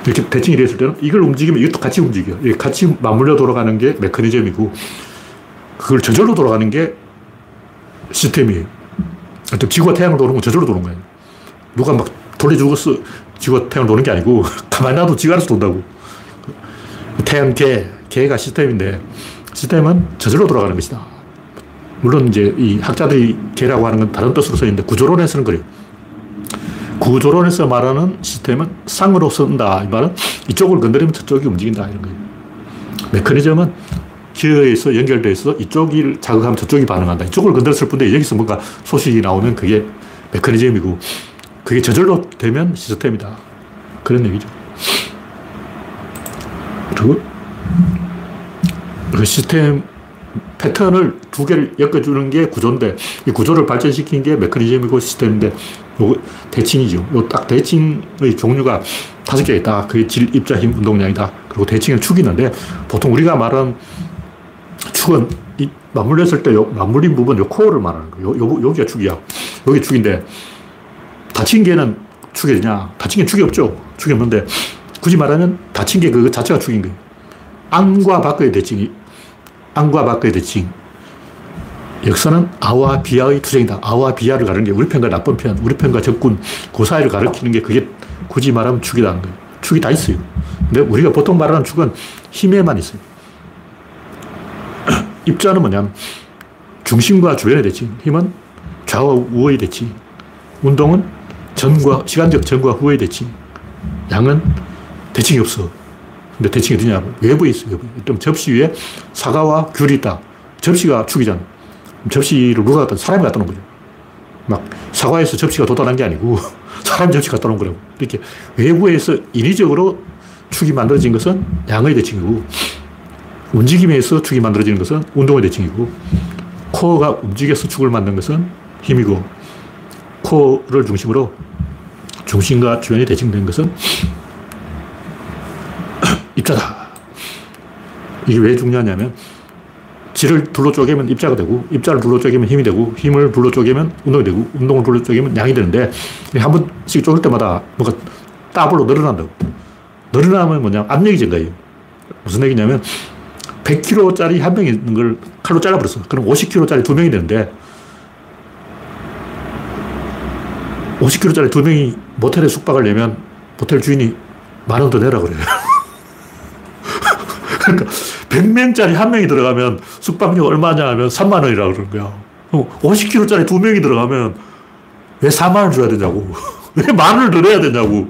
이렇게 대칭이 되었을 때는 이걸 움직이면 이것도 같이 움직여요. 같이 맞물려 돌아가는 게 메커니즘이고 그걸 저절로 돌아가는 게 시스템이에요. 지구와 태양을 도는 건 저절로 도는 거예요. 누가 막 돌려주고서 지구와 태양을 도는 게 아니고 가만히 놔도 지가 알아서 돈다고. 태양계 계획과 시스템인데 시스템은 저절로 돌아가는 것이다. 물론 이제 이 학자들이 계라고 하는 건 다른 뜻으로 쓰이는데 구조론에서는 그래요. 구조론에서 말하는 시스템은 상으로 쓴다. 이 말은 이쪽을 건드리면 저쪽이 움직인다. 이런 거예요. 메커니즘은 기어에서 연결되어 있어서 이쪽을 자극하면 저쪽이 반응한다. 이쪽을 건드렸을 뿐인데 여기서 뭔가 소식이 나오면 그게 메커니즘이고 그게 저절로 되면 시스템이다. 그런 얘기죠. 그리고 그 시스템 패턴을 두 개를 엮어주는 게 구조인데 이 구조를 발전시킨 게 메커니즘이고 시스템인데 요거 대칭이죠. 요 딱 대칭의 종류가 5개가 있다. 그게 질, 입자, 힘, 운동량이다. 그리고 대칭은 축이 있는데 보통 우리가 말하는 축은 이 맞물렸을 때 요 맞물린 부분 요 코어를 말하는 거예요. 여기가 축이야. 여기 축인데 다친 개는 축이 되냐? 다친 게 축이 없죠. 축이 없는데 굳이 말하면 다친 게 그거 자체가 축인 거예요. 안과 밖의 대칭이 안과 밖의 대칭. 역사는 아와 비아의 투쟁이다. 아와 비아를 가르는 게 우리 편과 나쁜 편, 우리 편과 적군, 그 사이를 가르치는 게 그게 굳이 말하면 축이라는 거예요. 축이 다 있어요. 근데 우리가 보통 말하는 축은 힘에만 있어요. 입자는 뭐냐면 중심과 주변의 대칭, 힘은 좌와 우의 대칭, 운동은 전과, 시간적 전과 후의 대칭, 양은 대칭이 없어. 근데 대칭이 어디냐고. 외부에 있어요. 외부에. 그럼 접시 위에 사과와 귤이 있다. 접시가 축이잖아. 접시를 누가 갖다, 사람이 갖다 놓은 거죠. 막 사과에서 접시가 돋아난 게 아니고 사람 접시가 갖다 놓은 거라고. 이렇게 외부에서 인위적으로 축이 만들어진 것은 양의 대칭이고 움직임에서 축이 만들어지는 것은 운동의 대칭이고 코어가 움직여서 축을 만든 것은 힘이고 코어를 중심으로 중심과 주변이 대칭된 것은 입자다. 이게 왜 중요하냐면 질을 둘로 쪼개면 입자가 되고 입자를 둘로 쪼개면 힘이 되고 힘을 둘로 쪼개면 운동이 되고 운동을 둘로 쪼개면 양이 되는데 한 번씩 쪼갤 때마다 뭔가 따블로 늘어난다고. 늘어나면 뭐냐면 압력이 증가해요. 무슨 얘기냐면 100kg짜리 한 명이 있는 걸 칼로 잘라버렸어. 그럼 50kg짜리 두 명이 되는데 50kg짜리 두 명이 모텔에 숙박을 내면 모텔 주인이 10,000원 더 내라 그래요. 그러니까 100명짜리 한 명이 들어가면 숙박료 얼마냐 하면 30,000원이라고 그러는 거야. 50kg짜리 두 명이 들어가면 왜 40,000원 줘야 되냐고. 왜 10,000원을 더 내야 되냐고.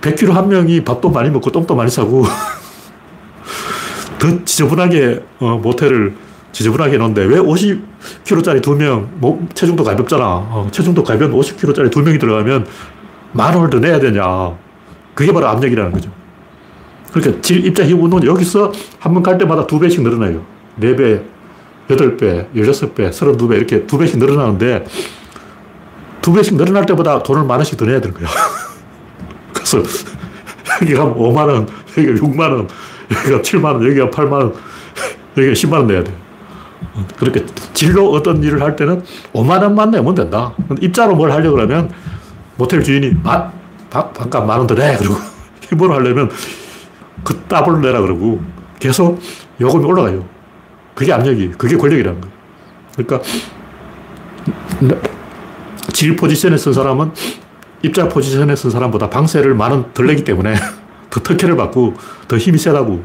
100kg 한 명이 밥도 많이 먹고 똥도 많이 싸고 더 지저분하게 모텔을 지저분하게 해놓는데 왜 50kg짜리 두 명, 뭐, 체중도 가볍잖아. 체중도 가벼운 50kg짜리 두 명이 들어가면 10,000원을 더 내야 되냐. 그게 바로 압력이라는 거죠. 그러니까 질, 입자, 힘, 운동은 여기서 한 번 갈 때마다 2배씩 늘어나요. 4배, 8배, 16배, 32배 이렇게 2배씩 늘어나는데 2배씩 늘어날 때보다 돈을 10,000원씩 더 내야 되는 거야. 그래서 여기 가면 50,000원, 여기 60,000원, 여기 가면 70,000원, 여기 가면 80,000원, 여기 100,000원 내야 돼. 그렇게 질로 어떤 일을 할 때는 50,000원만 내면 된다. 입자로 뭘 하려고 그러면 모텔 주인이 반값 10,000원 더 내. 그러고 힘으로 하려면 그 따블로 내라 그러고 계속 요금이 올라가요. 그게 압력이에요. 그게 권력이라는 거예요. 그러니까 질 포지션에 쓴 사람은 입자 포지션에 쓴 사람보다 방세를 10,000원 덜 내기 때문에 더 특혜를 받고 더 힘이 세다고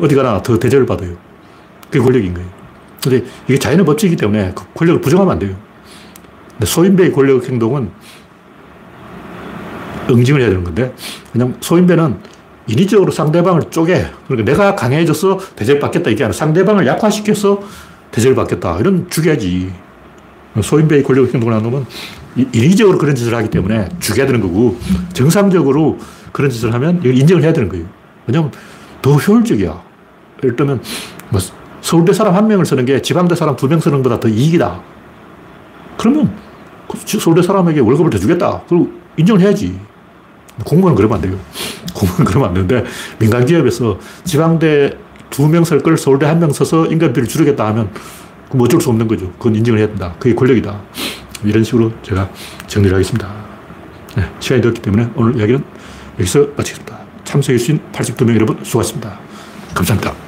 어디 가나 더 대접을 받아요. 그게 권력인 거예요. 근데 이게 자연의 법칙이기 때문에 그 권력을 부정하면 안 돼요. 근데 소인배의 권력 행동은 응징을 해야 되는 건데 그냥 소인배는 인위적으로 상대방을 쪼개. 그러니까 내가 강해져서 대접을 받겠다. 이게 아니라 상대방을 약화시켜서 대접을 받겠다. 이런 죽여야지. 소인배의 권력 행동을 하는 놈은 인위적으로 그런 짓을 하기 때문에 죽여야 되는 거고 정상적으로 그런 짓을 하면 이걸 인정을 해야 되는 거예요. 왜냐하면 더 효율적이야. 예를 들면 뭐 서울대 사람 1명을 쓰는 게 지방대 사람 2명 쓰는 것보다 더 이익이다. 그러면 서울대 사람에게 월급을 더 주겠다. 그리고 인정을 해야지. 공무원은 그러면 안 돼요. 공무원은 그러면 안 되는데, 민간기업에서 지방대 2명 설 걸 서울대 1명 써서 인건비를 줄이겠다 하면, 그럼 어쩔 수 없는 거죠. 그건 인정을 해야 된다. 그게 권력이다. 이런 식으로 제가 정리를 하겠습니다. 네, 시간이 되었기 때문에 오늘 이야기는 여기서 마치겠습니다. 참석해주신 82명 여러분 수고하셨습니다. 감사합니다.